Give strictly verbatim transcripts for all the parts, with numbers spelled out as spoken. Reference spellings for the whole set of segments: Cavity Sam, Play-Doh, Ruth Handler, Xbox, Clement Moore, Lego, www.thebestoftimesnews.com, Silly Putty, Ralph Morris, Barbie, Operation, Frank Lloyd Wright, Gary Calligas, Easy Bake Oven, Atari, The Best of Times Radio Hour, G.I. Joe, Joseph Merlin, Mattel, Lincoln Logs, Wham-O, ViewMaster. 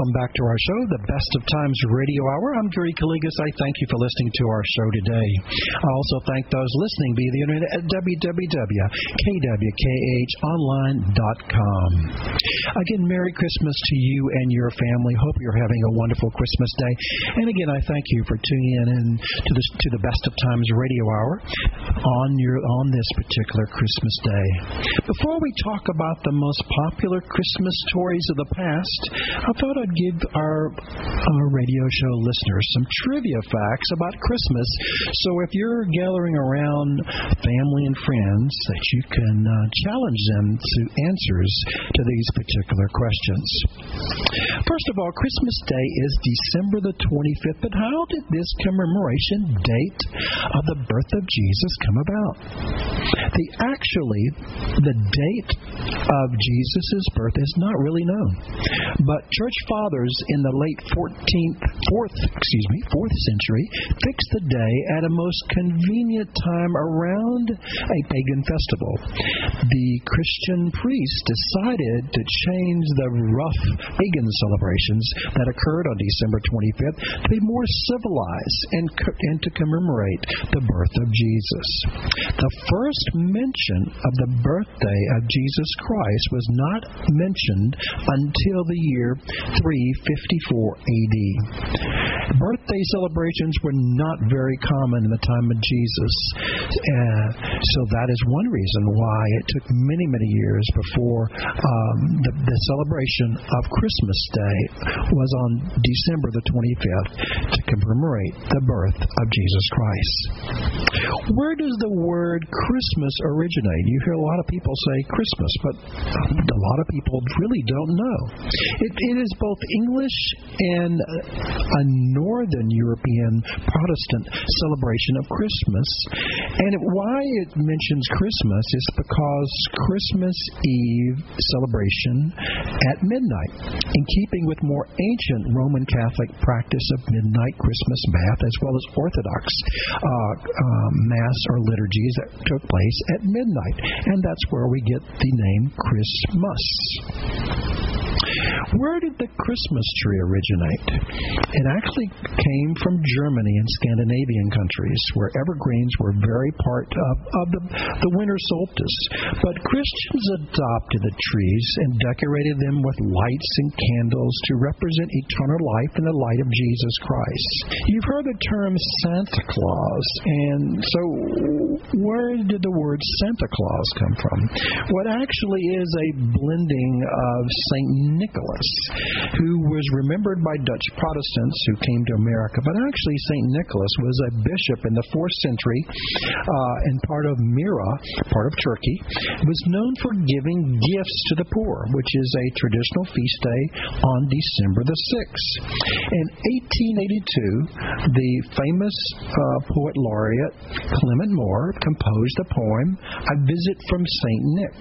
welcome back to our show, The Best of Times Radio Hour. I'm Gary Calligas. I thank you for listening to our show today. I also thank those listening via the internet at w w w dot k w k h online dot com. Again, Merry Christmas to you and your family. Hope you're having a wonderful Christmas day. And again, I thank you for tuning in to, this, to The Best of Times Radio Hour on, your, on this particular Christmas day. Before we talk about the most popular Christmas toys of the past, I thought I'd give our, our radio show listeners some trivia facts about Christmas. So if you're gathering around family and friends, that you can uh, challenge them to answers to these particular questions. First of all, Christmas Day is December the twenty-fifth, but how did this commemoration date of the birth of Jesus come about? The, actually, the date of Jesus' birth is not really known. But church fathers in the late fourteenth, fourth, excuse me, fourth century fixed the day at a most convenient time around a pagan festival. The Christian priests decided to change the rough pagan celebrations that occurred on December twenty-fifth to be more civilized and, co- and to commemorate the birth of Jesus. The first mention of the birthday of Jesus Christ was not mentioned until the year three fifty-four A D Birthday celebrations were not very common in the time of Jesus, uh, so that is one reason why it took many, many years before um, the, the celebration of Christmas Day was on December the twenty-fifth to commemorate the birth of Jesus Christ. Where does the word Christmas originate? You hear a lot of people say Christmas, but a lot of people really don't know. It, it is both English and a Northern European Protestant celebration of Christmas. And why it mentions Christmas is because Christmas Eve celebration at midnight, in keeping with more ancient Roman Catholic practice of midnight Christmas Mass, as well as Orthodox uh, uh, Mass or liturgies that took place at midnight. And that's where we get the name Christmas. Where did the Christmas tree originate? It actually came from Germany and Scandinavian countries, where evergreens were very part of, of the, the winter solstice. But Christians adopted the trees and decorated them with lights and candles to represent eternal life in the light of Jesus Christ. You've heard the term Santa Claus, and so where did the word Santa Claus come from? What actually is a blending of Saint Nicholas, who was remembered by Dutch Protestants who came to America. But actually, Saint Nicholas was a bishop in the fourth century uh, and part of Myra, part of Turkey. It was known for giving gifts to the poor, which is a traditional feast day on December the sixth. In eighteen eighty-two, the famous uh, poet laureate Clement Moore composed the poem A Visit from Saint Nick,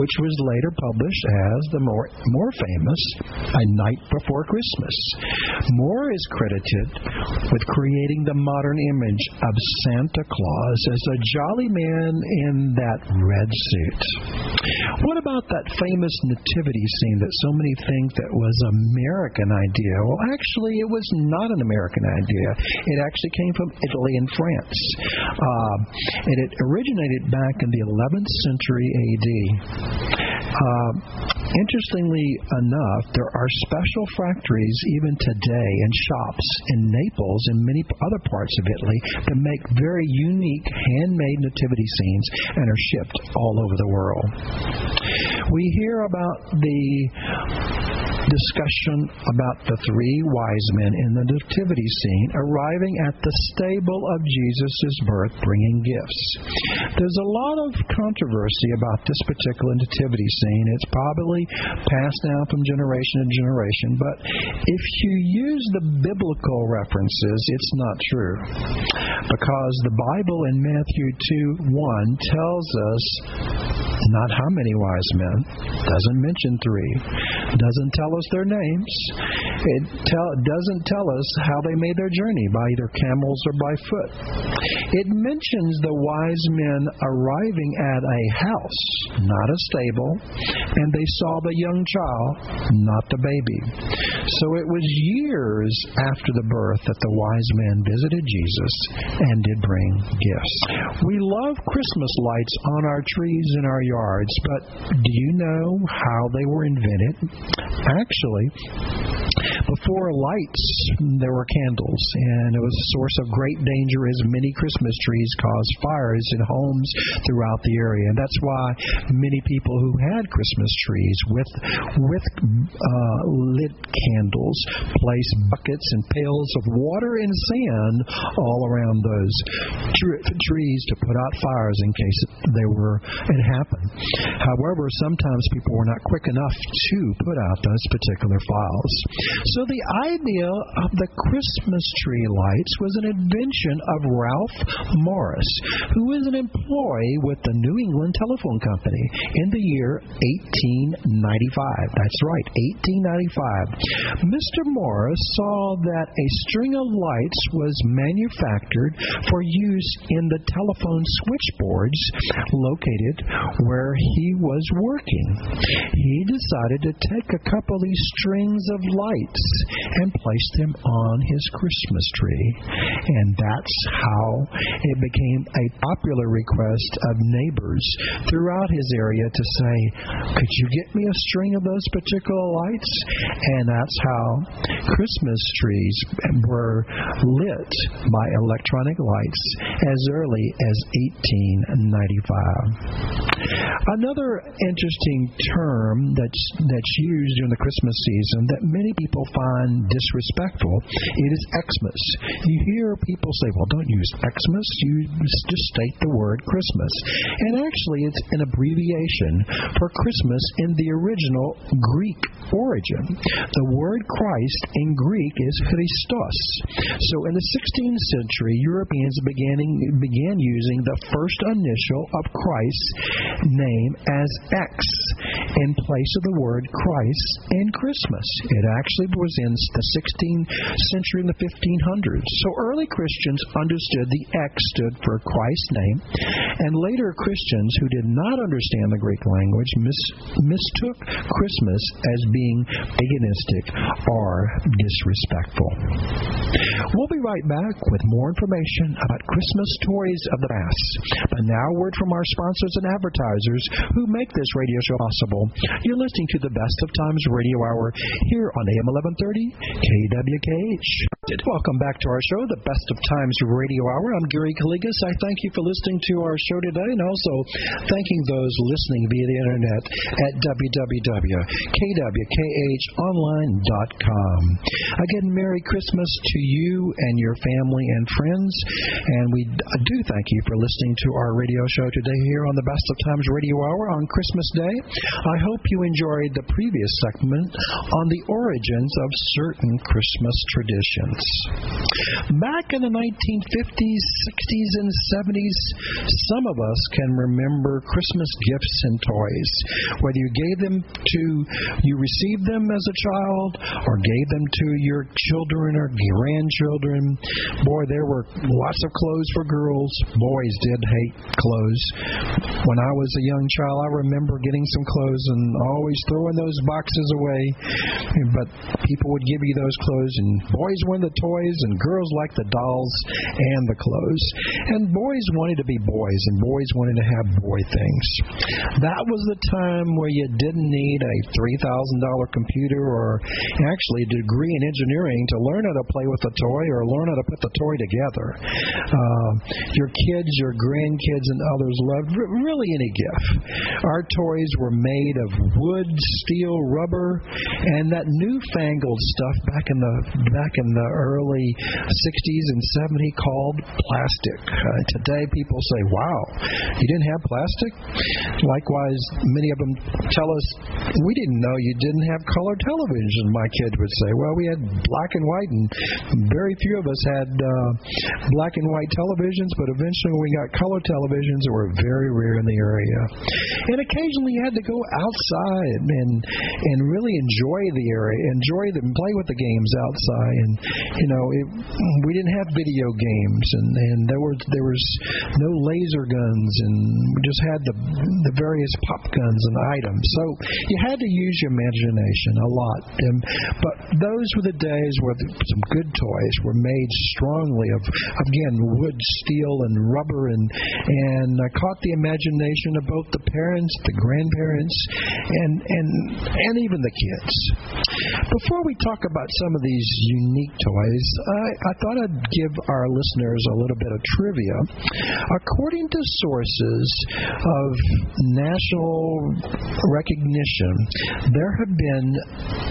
which was later published as the more, more famous A Night Before Christmas. Moore is credited with creating the modern image of Santa Claus as a jolly man in that red suit. What about that famous nativity scene that so many think that was an American idea? Well, actually, it was not an American idea. It actually came from Italy and France. Uh, and it originated back in the eleventh century A D Uh, interestingly enough, there are special factories even today and shops in Naples and many other parts of Italy that make very unique handmade nativity scenes and are shipped all over the world. We hear about the discussion about the three wise men in the nativity scene arriving at the stable of Jesus' birth bringing gifts. There's a lot of controversy about this particular nativity scene. It's probably passed down from generation to generation, but if you use the biblical references, it's not true, because the Bible in Matthew two one tells us not how many wise men, doesn't mention three, doesn't tell us their names, it tell, doesn't tell us how they made their journey by either camels or by foot. It mentions the wise men arriving at a house, not a stable, and they saw the young child, not the baby. So it was years after the birth that the wise men visited Jesus and did bring gifts. We love Christmas lights on our trees in our yards, but do you know how they were invented? Actually, before lights, there were candles, and it was a source of great danger as many Christmas trees caused fires in homes throughout the area. And that's why many people who had Christmas trees with with uh, lit candles placed buckets and pails of water and sand all around those tr- trees to put out fires in case they were it happened. However, sometimes people were not quick enough to put out those particular fires. So the idea of the Christmas tree lights was an invention of Ralph Morris, who is an employee with the New England Telephone Company in the year eighteen ninety-five. That's right, eighteen ninety-five. Mister Morris saw that a string of lights was manufactured for use in the telephone switchboards located where he was working. He decided to take a couple of these strings of lights and place them on his Christmas tree, and that's how it became a popular request of neighbors throughout his area to say, could you get me a string of those particular lights? And that's how Christmas trees were lit by electronic lights as early as eighteen ninety-five. Another interesting term that's, that's used during the Christmas season that many people find disrespectful, it is Xmas. You hear people say, well, don't use Xmas, you just state the word Christmas. And actually, it's an abbreviation for Christmas in the original Greek origin. The word Christ in Greek is Christos. So in the sixteenth century, Europeans began, began using the first initial of Christ's name as X in place of the word Christ in Christmas. It actually was in the sixteenth century and the fifteen hundreds. So early Christians understood the X stood for Christ's name, and later Christians who did not understand the Greek language mis- mistook Christmas as being paganistic or disrespectful. We'll be right back with more information about Christmas toys of the past. But now a word from our sponsors and advertisers who make this radio show possible. You're listening to the Best of Times Radio Hour here on A M eleven thirty K W K H. Welcome back to our show, the Best of Times Radio Hour. I'm Gary Calligas. I thank you for listening to our show today, and also thanking those listening via the internet at w w w dot k w k h online dot com. Again, Merry Christmas to you and your family and friends, and we do thank you for listening to our radio show today here on the Best of Times Radio Hour on Christmas Day. I hope you enjoyed the previous segment on the origins of certain Christmas traditions. Back in the nineteen fifties, sixties, and seventies, some of us can remember Christmas gifts and toys. Whether you gave them to, you received them as a child, or gave them to your children or grandchildren. Boy, there were lots of clothes for girls. Boys did hate clothes. When I was a young child, I remember getting some clothes and always throwing those boxes away. But people would give you those clothes, and boys wanted the toys, and girls liked the dolls and the clothes. And boys wanted to be boys, and boys wanted to have boy things. That was the time where you didn't need a three thousand dollars computer or actually a degree in engineering to learn how to play with a toy or learn how to put the toy together. Uh, your kids, your grandkids, and others loved really any gift. Our toys were made of wood, steel, rubber, and that newfangled stuff back in the back in the early sixties and seventies called plastic. Uh, today, people say, "Wow, you didn't have plastic." Likewise, many of them tell us, "We didn't know you didn't have color television." My kid would say, "Well, we had black and white, and very few of us had uh, black and white televisions, but eventually we got color televisions that were very rare in the area." And occasionally, you had to go outside and and really enjoy the area, enjoy them, play with the games outside, and you know, it, we didn't have video games, and, and there was there was no laser guns, and we just had the the various pop guns and items. So you had to use your imagination a lot. And, but those were the days where the, some good toys were made strongly of, again, wood, steel, and rubber, and and I caught the imagination of both the parents, the grandparents, and and and even the kids. Before we talk about some of these unique toys, I, I thought I'd give our listeners a little bit of trivia. According to sources of national recognition, there have been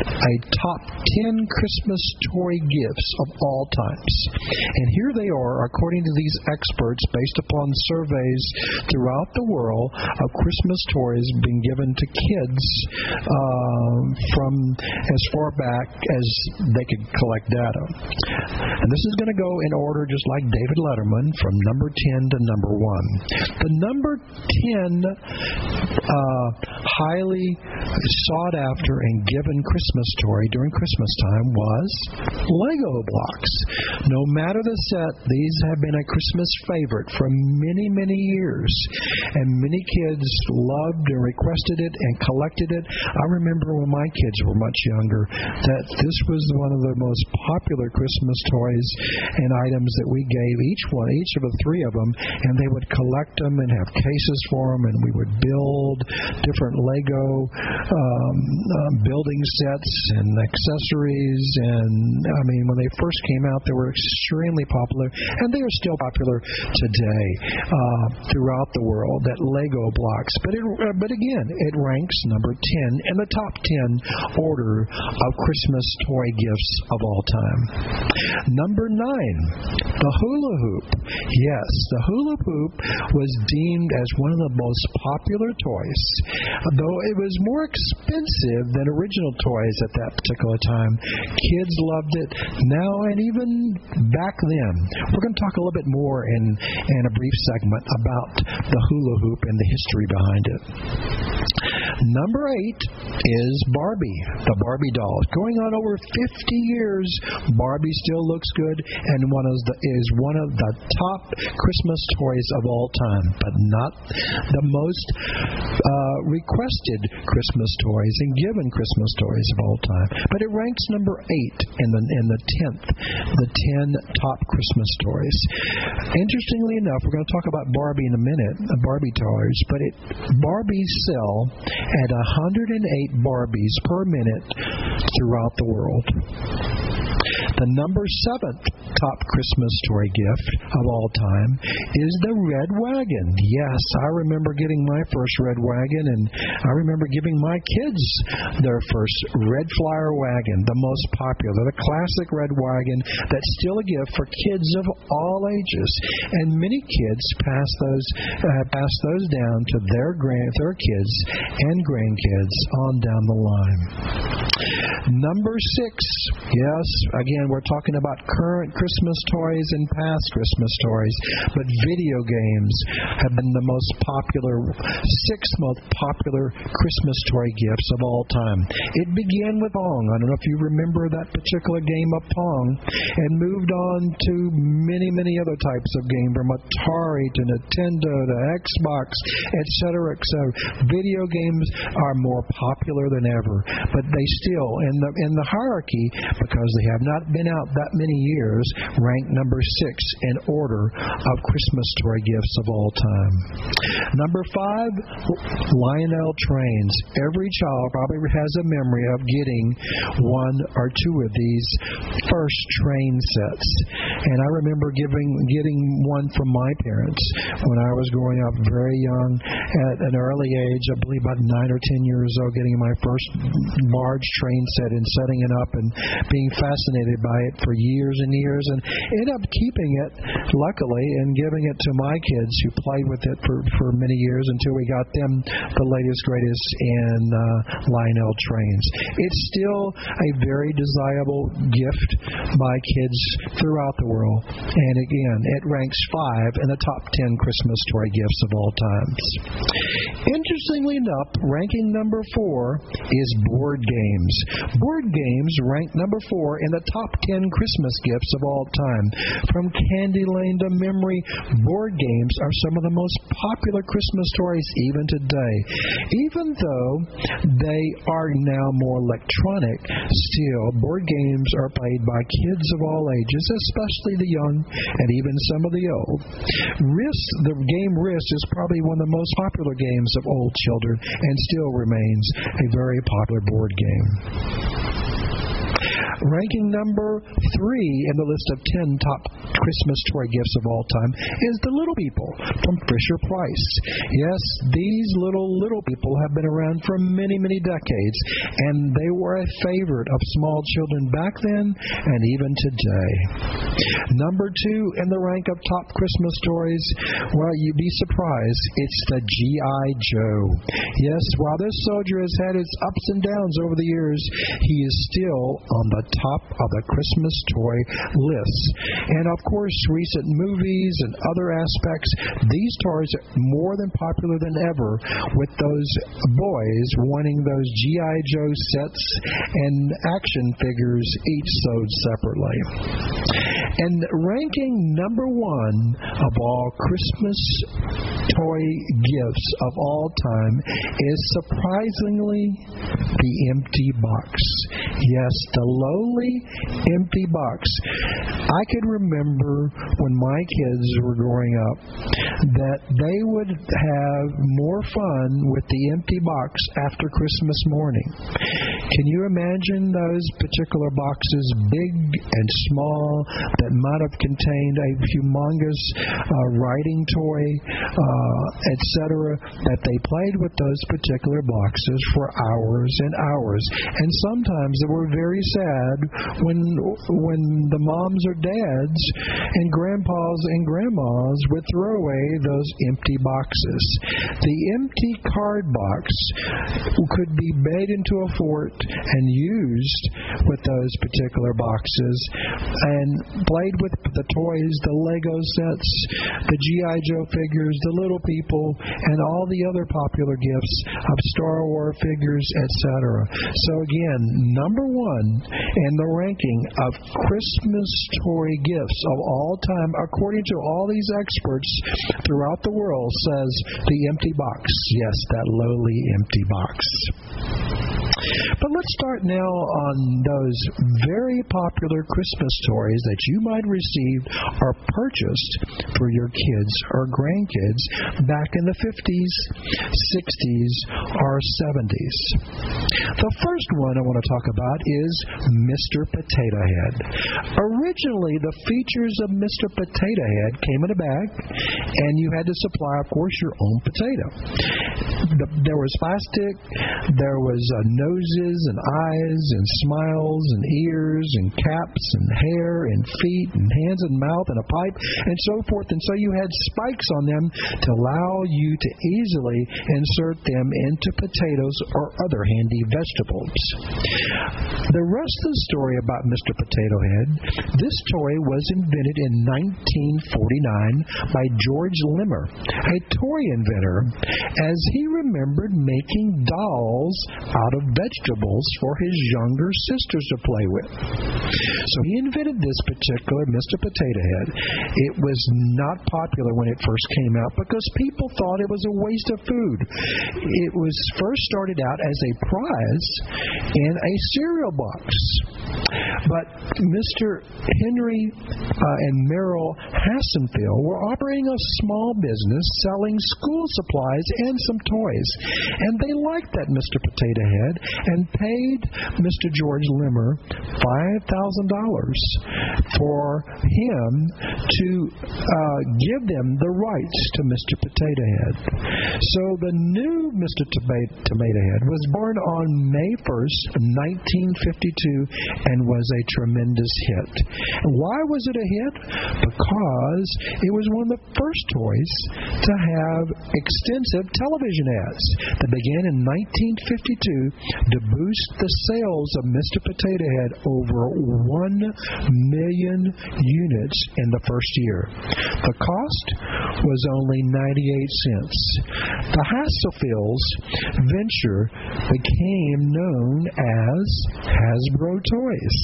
a top ten Christmas toy gifts of all times. And here they are, according to these experts, based upon surveys throughout the world of Christmas toys being given to kids uh, from as far back as they could collect data. And this is going to go in order just like David Letterman, from number ten to number one. The number ten uh, highly sought after and given Christmas toy during Christmas time was Lego blocks. No matter the set, these have been a Christmas favorite for many, many years, and many kids loved and requested it and collected it. I remember when my kids were much younger that this was one of the most popular Christmas toys and items that we gave each one, each of the three of them, and they would collect them and have cases for them, and we would build different Lego um, uh, building sets and accessories, and I mean, when they first came out, they were extremely popular, and they are still popular today uh, throughout the world, that Lego blocks. But it, uh, but again, it ranks number ten in the top ten order of Christmas toy gifts of all time. Number nine, the hula hoop. Yes, the hula hoop was deemed as one of the most popular toys, though it was more expensive than original toys at that particular time. Kids loved it now and even back then. We're going to talk a little bit more in, in a brief segment about the hula hoop and the history behind it. Number eight is Barbie, the Barbie doll. Going on over fifty years, Barbie still looks good and one of the, is one of the top Christmas toys of all time, but not the most uh, requested Christmas toys and given Christmas toys of all time. But it ranks number eight in the in the tenth, the ten top Christmas toys. Interestingly enough, we're going to talk about Barbie in a minute, uh, Barbie toys, but it Barbies sell at one hundred eight Barbies per minute throughout the world. The number seventh top Christmas toy gift of all time is the Red Wagon. Yes, I remember getting my first Red Wagon, and I remember giving my kids their first Red Flyer Wagon, the most popular, the classic Red Wagon that's still a gift for kids of all ages. And many kids pass those uh, pass those down to their grand their kids and grandkids on down the line. Number six, yes, again, we're talking about current Christmas toys and past Christmas toys, but video games have been the most popular, sixth most popular Christmas toy gifts of all time. It began with Pong. I don't know if you remember that particular game of Pong, and moved on to many, many other types of games, from Atari to Nintendo to Xbox, et cetera, et cetera. Video games are more popular than ever, but they still, in the, in the hierarchy, because they have not been out that many years, ranked number six in order of Christmas toy gifts of all time. Number five, Lionel trains. Every child probably has a memory of getting one or two of these first train sets. And I remember giving getting one from my parents when I was growing up very young, at an early age, I believe about nine or ten years old, getting my first large train set and setting it up and being fascinated by it for years and years, and end up keeping it, luckily, and giving it to my kids, who played with it for, for many years until we got them the latest, greatest in uh, Lionel trains. It's still a very desirable gift by kids throughout the world, and again, it ranks five in the top ten Christmas toy gifts of all times. Interestingly enough, ranking number four is board games. Board games rank number four in the top ten Christmas gifts of all time. From Candy Lane to memory, board games are some of the most popular Christmas toys even today. Even though they are now more electronic, still, board games are played by kids of all ages, especially the young and even some of the old. Risk, the game Risk is probably one of the most popular games of old children and still remains a very popular board game. Ranking number three in the list of ten top Christmas toy gifts of all time is the Little People from Fisher Price. Yes, these little, little people have been around for many, many decades, and they were a favorite of small children back then and even today. Number two in the rank of top Christmas toys, well, you'd be surprised, it's the G I Joe. Yes, while this soldier has had its ups and downs over the years, he is still on the top of the Christmas toy lists. And of course, recent movies and other aspects, these toys are more than popular than ever, with those boys wanting those G I Joe sets and action figures, each sold separately. And ranking number one of all Christmas toy gifts of all time is surprisingly the empty box. Yes, the lowly empty box. I could remember when my kids were growing up that they would have more fun with the empty box after Christmas morning. Can you imagine those particular boxes, big and small, that might have contained a humongous uh, writing toy, uh, et cetera, that they played with those particular boxes for hours and hours. And sometimes they were very sad when when the moms or dads and grandpas and grandmas would throw away those empty boxes. The empty card box could be made into a fort and used with those particular boxes and played with the toys, the Lego sets, the G I Joe figures, the Little People, and all the other popular gifts of Star Wars figures, et cetera. So again, number one in the ranking of Christmas toy gifts of all time, according to all these experts throughout the world, says the empty box. Yes, that lowly empty box. But let's start now on those very popular Christmas toys that you might receive or purchased for your kids or grandkids back in the fifties, sixties, or seventies. The first one I want to talk about is Mister Potato Head. Originally, the features of Mister Potato Head came in a bag, and you had to supply, of course, your own potato. The, there was plastic, there was uh, noses and eyes and smiles and ears and caps and hair and feet and hands and mouth and a pipe and so forth, and so you had spikes on them to allow you to easily insert them into potatoes or other handy vegetables. The rest of the story about Mister Potato Head, this toy was invented in nineteen forty-nine by George Limmer, a toy inventor, as he remembered making dolls out of vegetables for his younger sisters to play with. So he invented this particular Mister Potato Head. It was not popular when it first came out because people thought it was a waste of food. It was first started out as a prize in a cereal box. But Mister Henry uh, and Merrill Hassenfield were operating a small business selling school supplies and some toys. And they liked that Mister Potato Head and paid Mister George Limmer five thousand dollars for him to uh, give them the rights to Mister Potato Head. So the new Mister Toma- Tomato Head was born on May first, nineteen fifty-two, and was a tremendous hit. And why was it a hit? Because it was one of the first toys to have extensive television ads that began in nineteen fifty-two to boost the sales of Mister Potato Head over one million units in the first year. The cost was only ninety-eight cents. The Hasselfels venture became known as Hasbro Toys.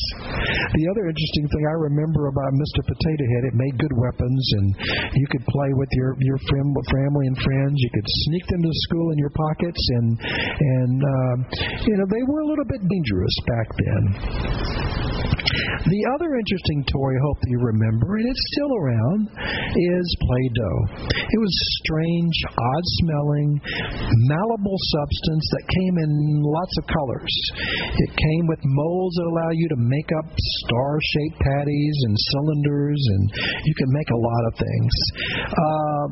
The other interesting thing I remember about Mister Potato Head, it made good weapons, and you could play with your, your friend, family and friends. You could sneak them to school in your pockets, and, and uh, you know, they were a little bit dangerous back then. The other interesting toy I hope you remember, and it's still around, is Play-Doh. It was strange, odd-smelling, malleable substance that came in lots of colors. It came with molds that allow you to make up star-shaped patties and cylinders, and you can make a lot of things. Uh,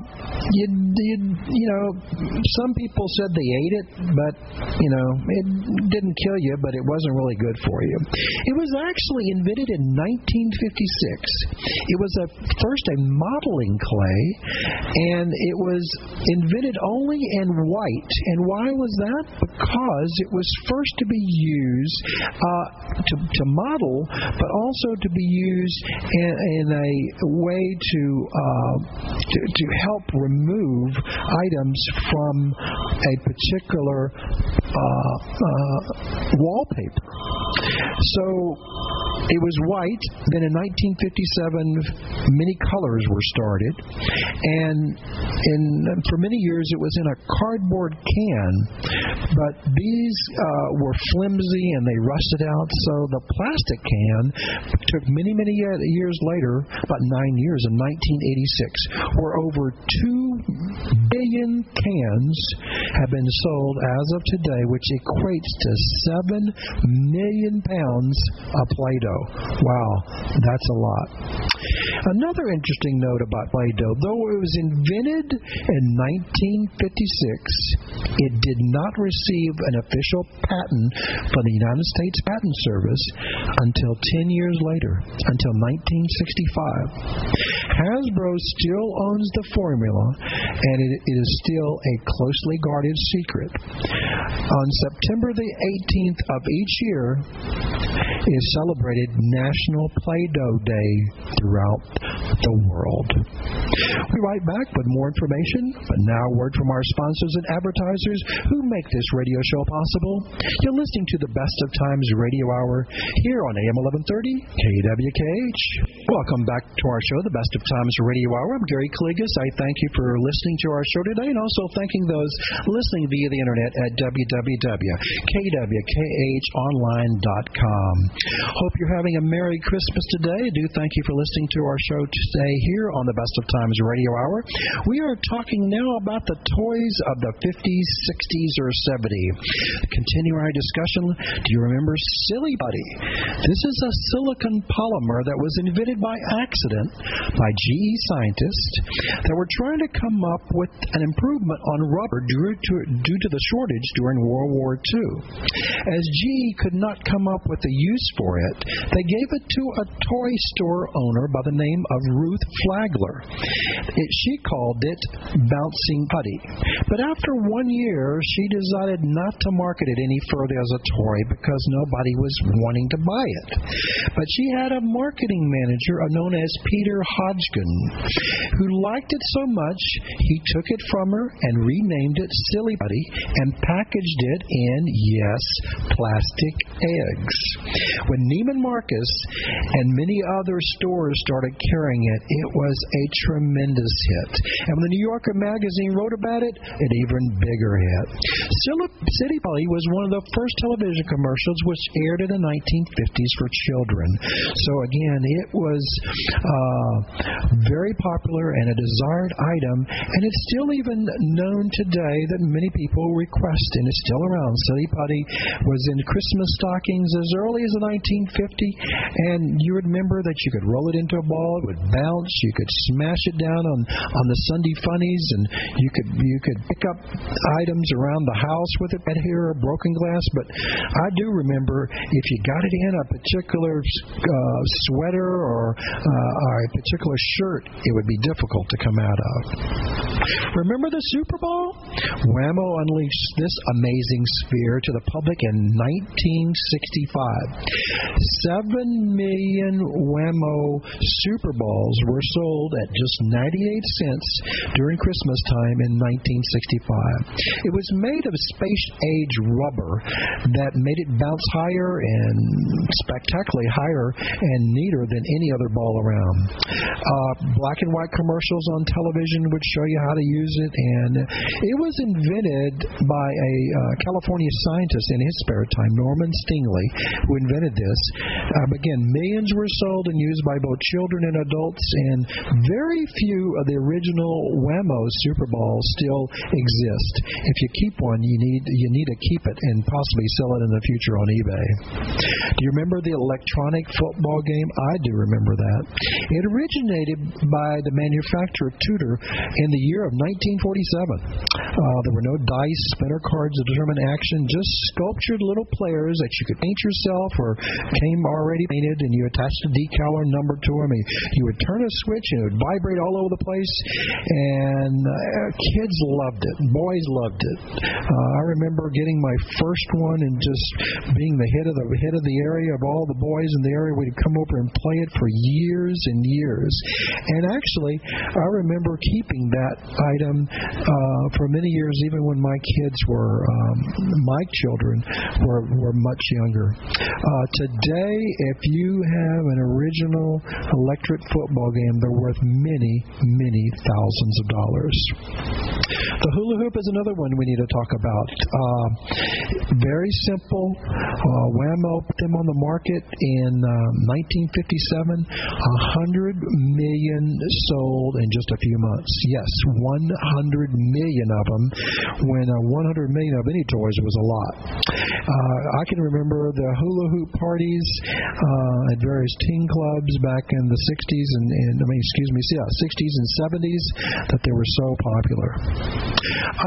you, you, you know, some people said they ate it, but, you know, it didn't kill you, but it wasn't really good for you. It was actually invented in nineteen fifty-six. It was a, first a modeling clay, and it was invented only in white. And why was that? Because it was first to be used uh, to, to model, but also to be used in, in a way to, uh, to to help remove items from a particular uh, uh, wallpaper. So it was white. Then in nineteen fifty-seven, many colors were started, and in, for many years it was in a cardboard can. But these uh, were flimsy and they rusted out, so the plastic can took many, many years later, about nine years in nineteen eighty-six, where over two billion cans have been sold as of today, which equates to seven million pounds of Play-Doh. Wow, that's a lot. Another interesting note about Play-Doh, though it was invented in nineteen fifty-six, it did not receive an official patent from the United States Patent Service until ten years later, until nineteen sixty-five. Hasbro still owns the formula, and it, it is still a closely guarded secret. On September the eighteenth of each year, it is celebrated National Play-Doh Day throughout the world. We'll be right back with more information, but now a word from our sponsors and advertisers who make this radio show possible. You're listening to the Best of Times Radio Hour here on A M eleven thirty K W K H. Welcome back to our show, the Best of Times Radio Hour. I'm Gary Calligas. I thank you for listening to our show today, and also thanking those listening via the internet at w w w dot k w k h online dot com. Hope you're having a Merry Christmas today. I do thank you for listening to our show today here on the Best of Times Radio Hour. We are talking now about the toys of the fifties, sixties, or seventies. Continuing our discussion, do you remember Silly Putty? This is a silicon polymer that was invented by accident by G E scientists that were trying to come up with an improvement on rubber due to, due to the shortage during World War Two. As G E could not come up with a use for it, they gave it to a toy store owner by the name of Ruth Handler. It, she called it Bouncing Putty. But after one year, she decided not to market it any further as a toy because nobody was wanting to buy it. But she had a marketing manager known as Peter Hodgkin, who liked it so much, he took it from her and renamed it Silly Putty and packaged it in, yes, plastic eggs. When Neiman Marcus and many other stores started carrying it, it was a tremendous hit. And when the New Yorker magazine wrote about it, an even bigger hit. Silly Putty was one of the first television commercials which aired in the nineteen fifties for children. So again, it was uh, very popular and a desired item, and it's still even known today that many people request, and it's still around. Silly Putty was in Christmas stockings as early as nineteen fifty, and you remember that you could roll it into a ball, it would bounce, you could smash it down on, on the Sunday funnies, and you could you could pick up items around the house with it, right here, or broken glass. But I do remember if you got it in a particular uh, sweater or, uh, or a particular shirt, it would be difficult to come out of. Remember the Super Bowl? Wham-O unleashed this amazing sphere to the public in nineteen sixty-five. seven million Wham-O Super Balls were sold at just ninety-eight cents during Christmas time in nineteen sixty-five. It was made of space-age rubber that made it bounce higher and spectacularly higher and neater than any other ball around. Uh, black and white commercials on television would show you how to use it, and it was invented by a uh, California scientist in his spare time, Norman Stingley, who invented this. Um, again, millions were sold and used by both children and adults, and very few of the original Wham-O Super Balls still exist. If you keep one, you need you need to keep it and possibly sell it in the future on eBay. Do you remember the electronic football game? I do remember that. It originated by the manufacturer Tudor in the year of nineteen forty-seven. Uh, there were no dice, spinner cards to determine action, just sculptured little players that you could paint yourself or came already painted, and you attached a decal or number to them. And you would turn a switch and it would vibrate all over the place, and uh, kids loved it. Boys loved it. Uh, I remember getting my first one and just being the hit of the hit of the area of all the boys in the area. We'd come over and play it for years and years. And actually, I remember keeping that item uh, for many years, even when my kids were um, my children were were much younger. Uh, today, if you have an original electric football game, they're worth many, many thousands of dollars. The hula hoop is another one we need to talk about. Uh, very simple. Uh, Wham-O put them on the market in uh, nineteen fifty-seven. one hundred million sold in just a few months. Yes, one hundred million of them. When uh, one hundred million of any toys was a lot. Uh, I can remember the hula hoop parties uh, at various teen clubs back in the sixties and, and I mean, excuse me, yeah, sixties and seventies that they were so popular.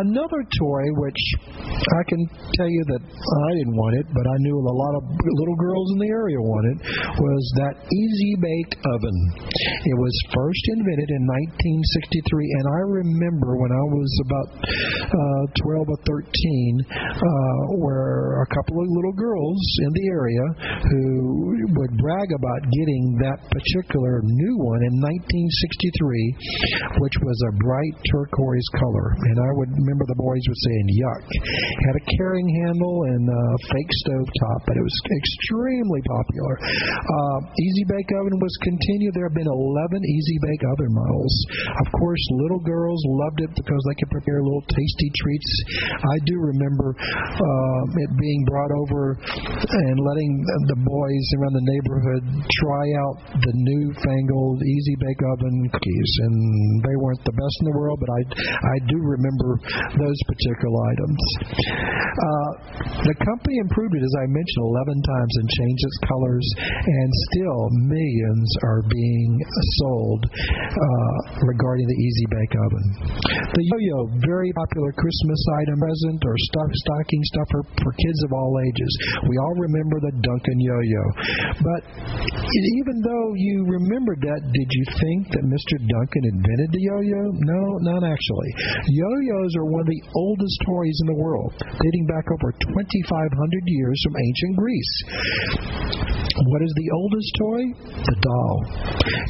Another toy, which I can tell you that I didn't want it, but I knew a lot of little girls in the area wanted, was that Easy Bake Oven. It was first invented in nineteen sixty-three, and I remember when I was about uh, twelve or thirteen, uh, where a couple of little girls in the area who would brag about getting that particular new one in nineteen sixty-three, which was a bright turquoise color. And I would remember the boys were saying, yuck. It had a carrying handle and a fake stove top, but it was extremely popular. Uh, Easy Bake Oven was continued. There have been eleven Easy Bake Oven models. Of course, little girls loved it because they could prepare little tasty treats. I do remember uh, it being brought over and letting the boys around the neighborhood try out the newfangled Easy Bake Oven cookies, and they weren't the best in the world, but I I do remember those particular items. Uh, the company improved it, as I mentioned, eleven times and changed its colors, and still millions are being sold uh, regarding the Easy Bake Oven. The yo-yo, very popular Christmas item present or stuff, stocking stuffer for kids of all ages. We all remember the Duncan yo-yo. But even though you remembered that, did you think that Mister Duncan invented the yo-yo? No, not actually. Yo-yos are one of the oldest toys in the world, dating back over twenty-five hundred years from ancient Greece. What is the oldest toy? The doll.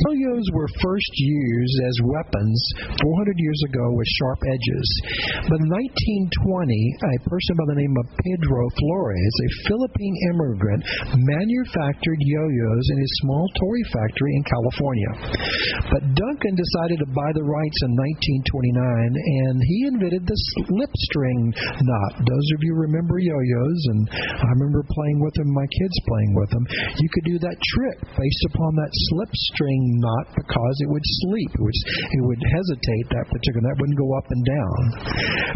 Yo-yos were first used as weapons four hundred years ago with sharp edges. But in nineteen twenty, a person by the name of Pedro Flores, a Philippine immigrant, manufactured yo-yos in his small toy factory in California. But Duncan decided to buy the rights in nineteen twenty-nine, and he invented the slip string knot. Those of you remember yo-yos, and I remember playing with them, my kids playing with them. You could do that trick based upon that slip string knot because it would sleep. It would, it would hesitate, that particular, that wouldn't go up and down.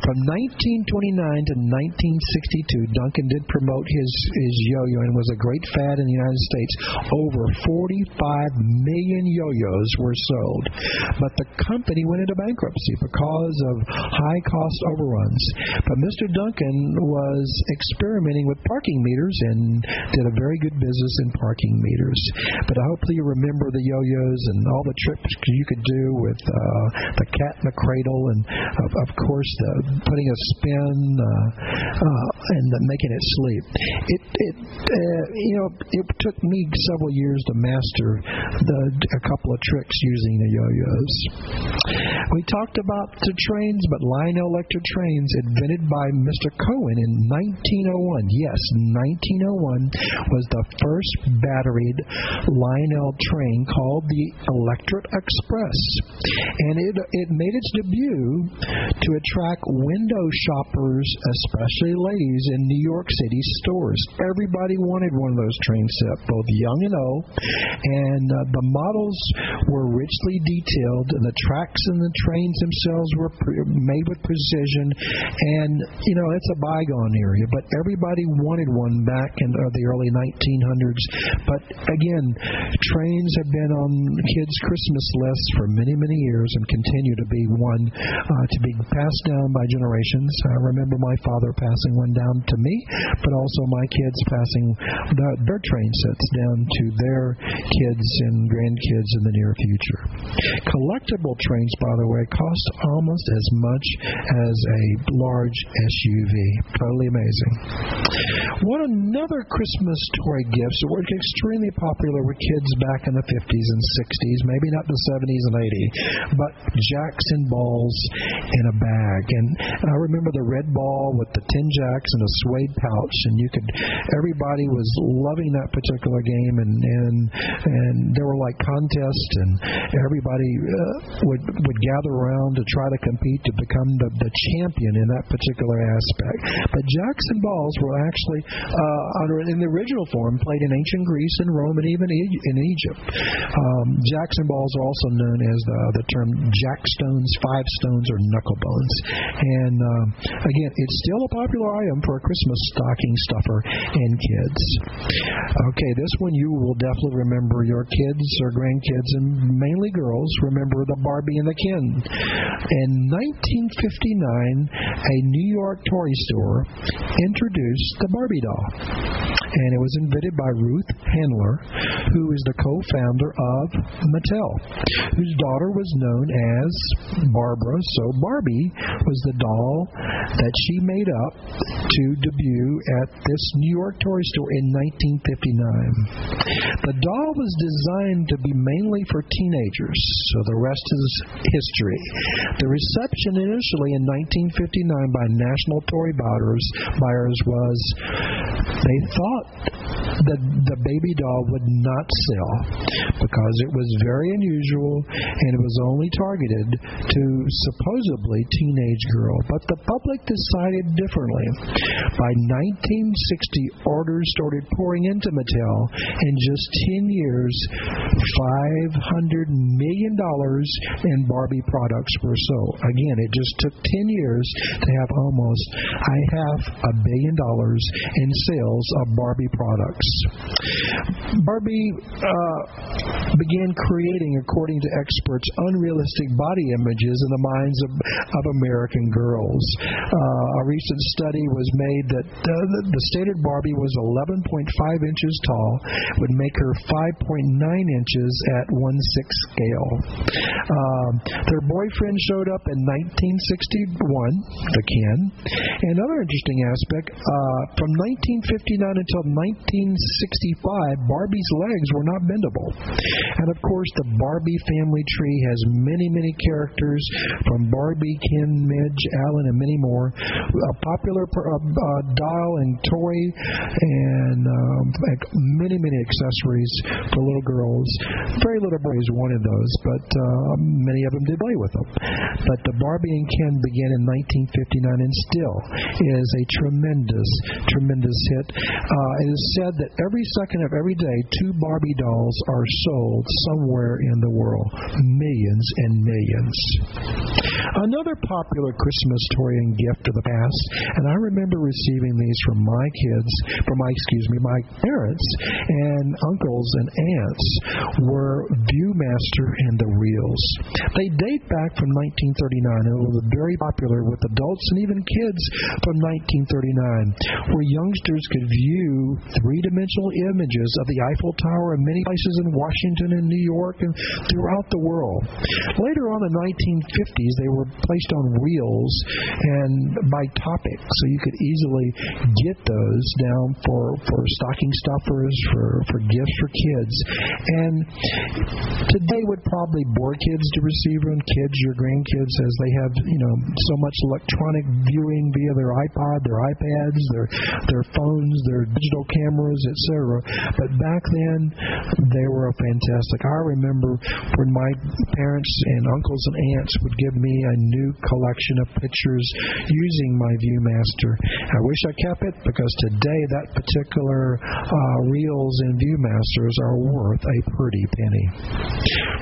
From nineteen twenty-nine to nineteen sixty-two, Duncan did promote his, his yo-yo and was a great fad in the United States. Over forty-five million yo-yos were sold. But the company went into bankruptcy because of high cost overruns. But Mister Duncan was experimenting with parking meters and did a very good business in parking meters. But I hope that you remember the yo-yos and all the tricks you could do with uh, the cat in the cradle and, of, of course, the putting a spin uh, uh, and the making it sleep. It, it uh, you know, it took me several years to master the, a couple of tricks using the yo-yos. We talked about the trains, but Lionel electric trains invented by Mister Cohen in nineteen oh one. Yes, nineteen oh one was the first batteried Lionel train called the Electric Express, and it it made its debut to attract window shoppers, especially ladies, in New York City stores. Everybody wanted one of those train sets, both young and old, and uh, the models were richly detailed, and the tracks and the trains themselves were pre- made with precision, and, you know, it's a bygone area, but everybody wanted one back in uh, the early nineteen hundreds, but again, trains have been on kids' Christmas lists for many, many years and continue to be one uh, to be passed down by generations. I remember my father passing one down to me, but also my kids passing the, their train sets down to their kids and grandkids in the near future. Collectible trains, by the way, cost almost as much as a large S U V. Totally amazing. What another Christmas toy gifts that were extremely popular with kids back in the fifties and sixties, maybe not the seventies and eighties, but jacks and balls in a bag. And I remember the red ball with the tin jacks and a suede pouch, and you could, everybody was loving that particular game, and and, and there were like contests, and everybody uh, would would gather around to try to compete to become the, the champion in that particular aspect. But jacks and balls were actually, uh, in the original form, played in ancient Greece and Rome and even e- in Egypt. Um, jacks and balls are also known as the, the term jack stones, five stones, or knuckle bones. And um, again, it's still a popular item for a Christmas stocking stuffer and kids. Okay, this one you will definitely remember. Your kids or grandkids, and mainly girls, remember the Barbie and the Ken. In nineteen fifty-nine, a New York toy store introduced the Barbie doll, and it was invented by Ruth Handler, who is the co-founder of Mattel, whose daughter was known as Barbara. So Barbie was the doll that she made up to debut at this New York toy store in nineteen fifty-nine. The doll was designed to be mainly for teenagers, so the rest is history. The reception initially in nineteen fifty-nine by national toy buyers, buyers was they thought that the baby doll would not sell because it was very unusual and it was only targeted to supposedly teenage girls. But the public decided differently. By nineteen sixty, orders started pouring into Mattel, and just ten years, five hundred million dollars in Barbie products were sold. Again, it just took ten years to have almost a half a billion dollars in sales of Barbie products. Barbie uh, began creating, according to experts, unrealistic body images in the minds of, of American girls. Uh, a recent study was made that uh, the, the stated Barbie was eleven point five inches tall, would make her five point nine inches at one sixth scale. Um, their boyfriend showed up in nineteen sixty-one, the Ken. Another interesting aspect, uh, from nineteen fifty-nine until nineteen sixty-five, Barbie's legs were not bendable. And of course, the Barbie family tree has many, many characters from Barbie, Ken, Midge, Alan, and many more. A popular uh, uh, doll and toy and um, many, many accessories for little girls. Very little boys wanted those, but uh, many of them did play with them. But the Barbie and Ken began in nineteen fifty-nine and still is a tremendous, tremendous hit. Uh, it is said that every second of every day, two Barbie dolls are sold sold somewhere in the world. Millions and millions. Another popular Christmas toy and gift of the past, and I remember receiving these from my kids, from my, excuse me, my parents and uncles and aunts, were ViewMaster and the reels. They date back from nineteen thirty-nine and were very popular with adults and even kids from nineteen thirty-nine, where youngsters could view three-dimensional images of the Eiffel Tower and many places in Washington and New York and throughout the world. Later on in the nineteen fifties, they were placed on reels and by topic, so you could easily get those down for, for stocking stuffers, for, for gifts for kids. And today would probably bore kids to receive them, kids, your grandkids, as they have, you know, so much electronic viewing via their iPod, their iPads, their their phones, their digital cameras, et cetera. But back then, they were fantastic. I remember when my parents and uncles and aunts would give me a new collection of pictures using my ViewMaster. I wish I kept it because today that particular uh, reels and ViewMasters are worth a pretty penny.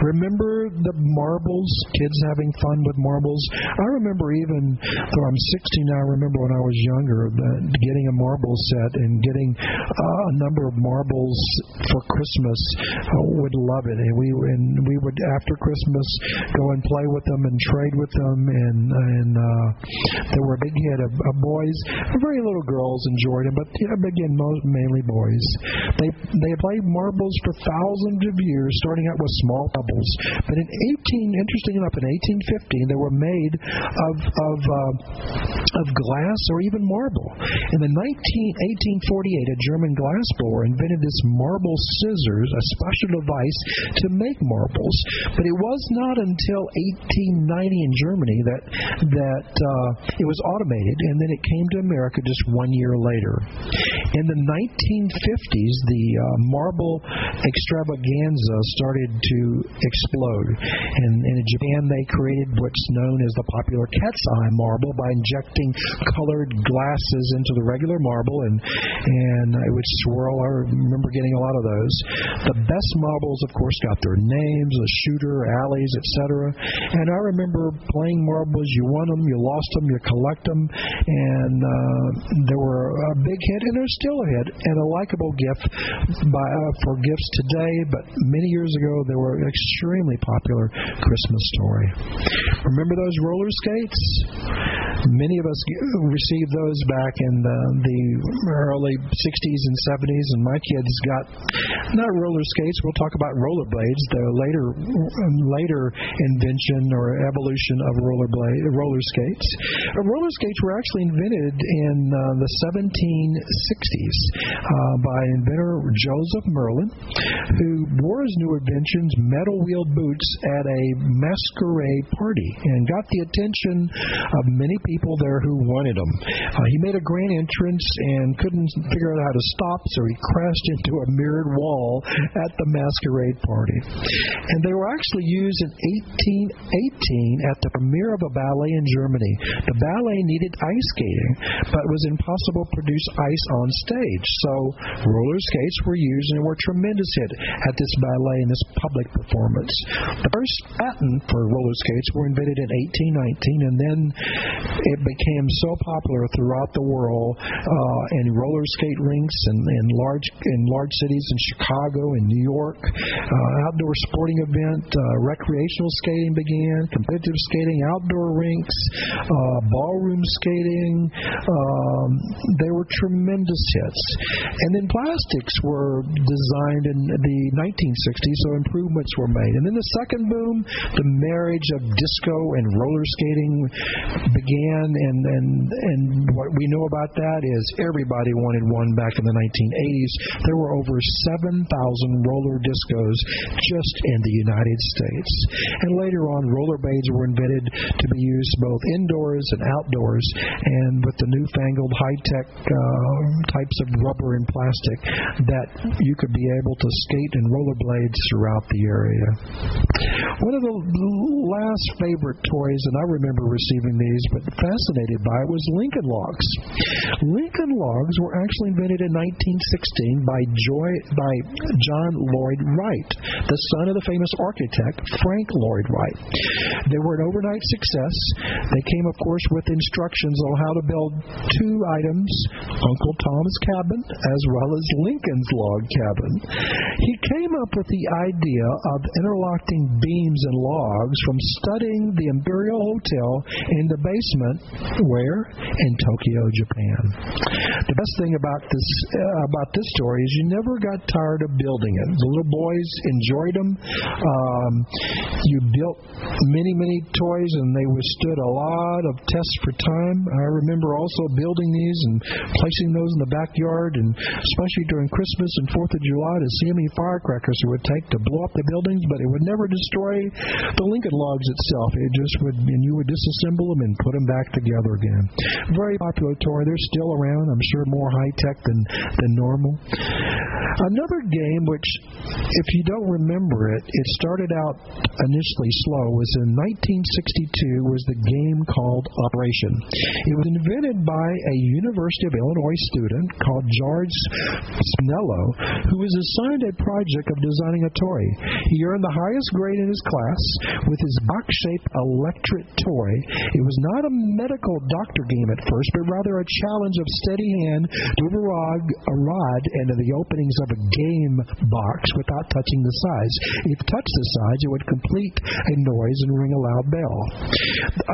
Remember the marbles, kids having fun with marbles? I remember even though I'm sixty now, I remember when I was younger that getting a marble set and getting uh, a number of marbles for Christmas. Uh, would love it, and we and we would after Christmas go and play with them and trade with them, and and uh, there were a big hit of, of boys. Very little girls enjoyed it, but you know, again, most, mainly boys. They they played marbles for thousands of years, starting out with small pebbles. But in eighteen, interesting enough, in eighteen fifty, they were made of of uh, of glass or even marble. In the nineteen, eighteen forty-eight, a German glassblower invented this marble scissors, a special device to make marbles. But it was not until eighteen ninety in Germany that that uh, it was automated, and then it came to America just one year later. In the nineteen fifties, the uh, marble extravaganza started to explode, and, and in Japan they created what's known as the popular cat's eye marble by injecting colored glasses into the regular marble, and and it would swirl. I remember getting a lot of those. The best marbles, of course, got their names, the shooter, alleys, et cetera. And I remember playing marbles. You won them, you lost them, you collect them, and uh, they were a big hit, and they're still a hit, and a likable gift by, uh, for gifts today. But many years ago, they were an extremely popular Christmas toy. Remember those roller skates? Many of us received those back in the, the early sixties and seventies, and my kids got not roller skates. We'll talk about rollerblades, the later later invention or evolution of rollerblade roller skates. Roller skates were actually invented in uh, the seventeen sixties uh, by inventor Joseph Merlin, who wore his new inventions, metal wheel boots, at a masquerade party and got the attention of many people there who wanted them. Uh, he made a grand entrance and couldn't figure out how to stop, so he crashed into a mirrored wall at the masquerade party. And they were actually used in eighteen eighteen at the premiere of a ballet in Germany. The ballet needed ice skating, but was impossible to produce ice on stage, so roller skates were used and were a tremendous hit at this ballet and this public performance. The first patent for roller skates were invented in eighteen nineteen, and then it became so popular throughout the world, uh, and roller skate rinks in, in large in large cities in Chicago and New York. Uh, outdoor sporting event, uh, recreational skating began, competitive skating, outdoor rinks, uh, ballroom skating. Um, they were tremendous hits. And then plastics were designed in the nineteen sixties, so improvements were made. And then the second boom, the marriage of disco and roller skating began, and, and, and what we know about that is everybody wanted one back in the nineteen eighties. There were over seven thousand roller discos just in the United States. And later on, rollerblades were invented to be used both indoors and outdoors, and with the newfangled high-tech uh, types of rubber and plastic, that you could be able to skate and rollerblades throughout the area. One of the last favorite toys, and I remember receiving these, but fascinated by was Lincoln Logs. Lincoln Logs were actually invented in nineteen sixteen by, Joy, by John Lloyd Wright, the son of the famous architect Frank Lloyd Wright. They were an overnight success. They came, of course, with instructions on how to build two items, Uncle Tom's Cabin as well as Lincoln's Log Cabin. He came up with the idea of interlocking beams and logs from studying the Imperial Hotel in the basement, where? In Tokyo, Japan. The best thing about this uh, about this story is you never got tired of building it. The little boys enjoyed them. Um, you built many, many toys, and they withstood a lot of tests for time. I remember also building these and placing those in the backyard, and especially during Christmas and Fourth of July, to see how many firecrackers it would take to blow up the buildings, but it would never destroy the Lincoln Logs itself. It just would, and you would disassemble them and put them back together again. Very popular toy. They're still around. I'm sure more high-tech than, than normal. Another game which, if you don't remember it, it started out initially slow, was in nineteen sixty-two, was the game called Operation. It was invented by a University of Illinois student called George Spinello, who was assigned a project of designing a toy. He earned the highest grade in his class with his box-shaped electric toy. It was not a medical doctor game at first, but rather a challenge of steady hand to override a rod into the openings of a game box without touching the sides. If touched the sides, it would complete a noise and ring a loud bell.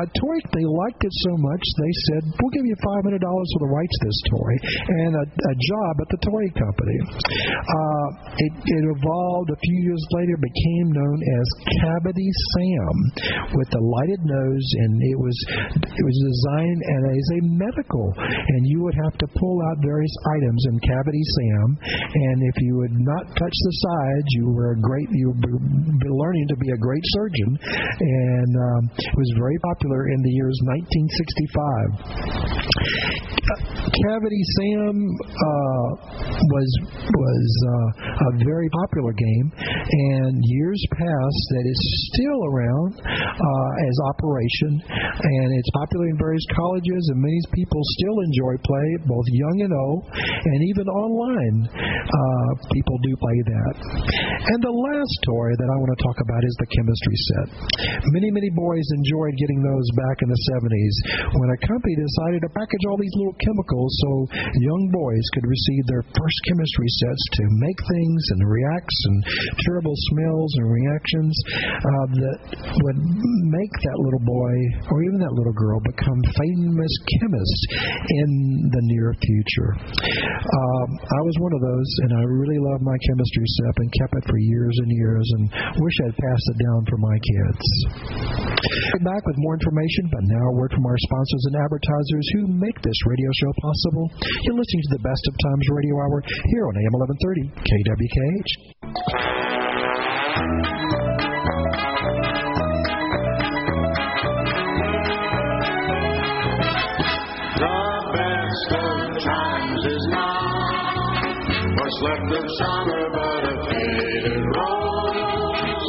A toy, they liked it so much, they said, we'll give you five hundred dollars for the rights to this toy and a, a job at the toy company. Uh, it, it evolved a few years later, became known as Cavity Sam, with a lighted nose, and it was it was designed as a medical, and you would have to pull out various items in Cavity Sam, and if you would not touch the sides, you were a great, you were learning to be a great surgeon, and um, it was very popular in the years nineteen sixty-five. Cavity Sam uh, was was uh, a very popular game, and years passed that is still around uh, as Operation, and it's popular in various colleges, and many people still enjoy play, both young and old, and even online uh, people do play that. And the last toy that I want to talk about is the chemistry set. Many, many boys enjoyed getting those back in the seventies when a company decided to package all these little chemicals so young boys could receive their first chemistry sets to make things and reacts and terrible smells and reactions uh, that would make that little boy or even that little girl become famous chemists in the near future. Um, I was one of those, and I really loved my chemistry set and kept it for years and years and wish I'd passed it down for my kids. We'll be back with more information, but now a word from our sponsors and advertisers who make this radio show possible. You're listening to the Best of Times Radio Hour here on A M eleven thirty K W K H. The best of times is now. What's left of summer but a faded rose.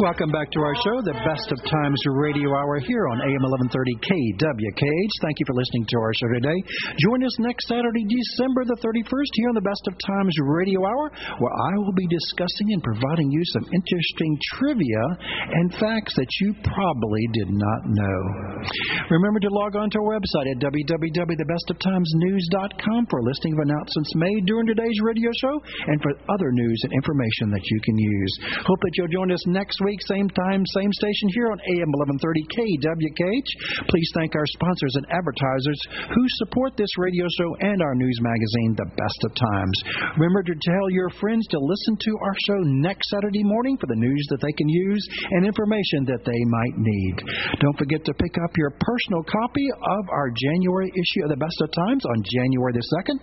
Welcome back to our show, the Best of Times Radio Hour here on A M eleven thirty K W K H. Thank you for listening to our show today. Join us next Saturday, December the thirty-first, here on the Best of Times Radio Hour, where I will be discussing and providing you some interesting trivia and facts that you probably did not know. Remember to log on to our website at w w w dot the best of times news dot com for a listing of announcements made during today's radio show and for other news and information that you can use. Hope that you'll join us next week. Same time, same station here on A M eleven thirty K W K H. Please thank our sponsors and advertisers who support this radio show and our news magazine, The Best of Times. Remember to tell your friends to listen to our show next Saturday morning for the news that they can use and information that they might need. Don't forget to pick up your personal copy of our January issue of The Best of Times on January the second.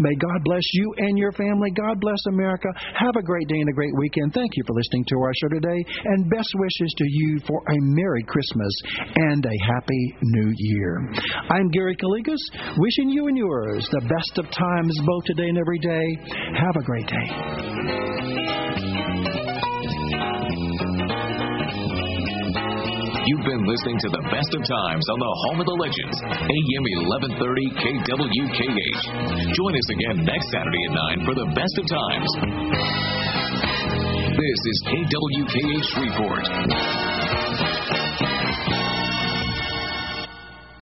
May God bless you and your family. God bless America. Have a great day and a great weekend. Thank you for listening to our show today. And best wishes to you for a Merry Christmas and a Happy New Year. I'm Gary Calligas, wishing you and yours the best of times both today and every day. Have a great day. You've been listening to The Best of Times on the Home of the Legends, A M eleven thirty K W K H. Join us again next Saturday at nine for The Best of Times. This is K W K H Report.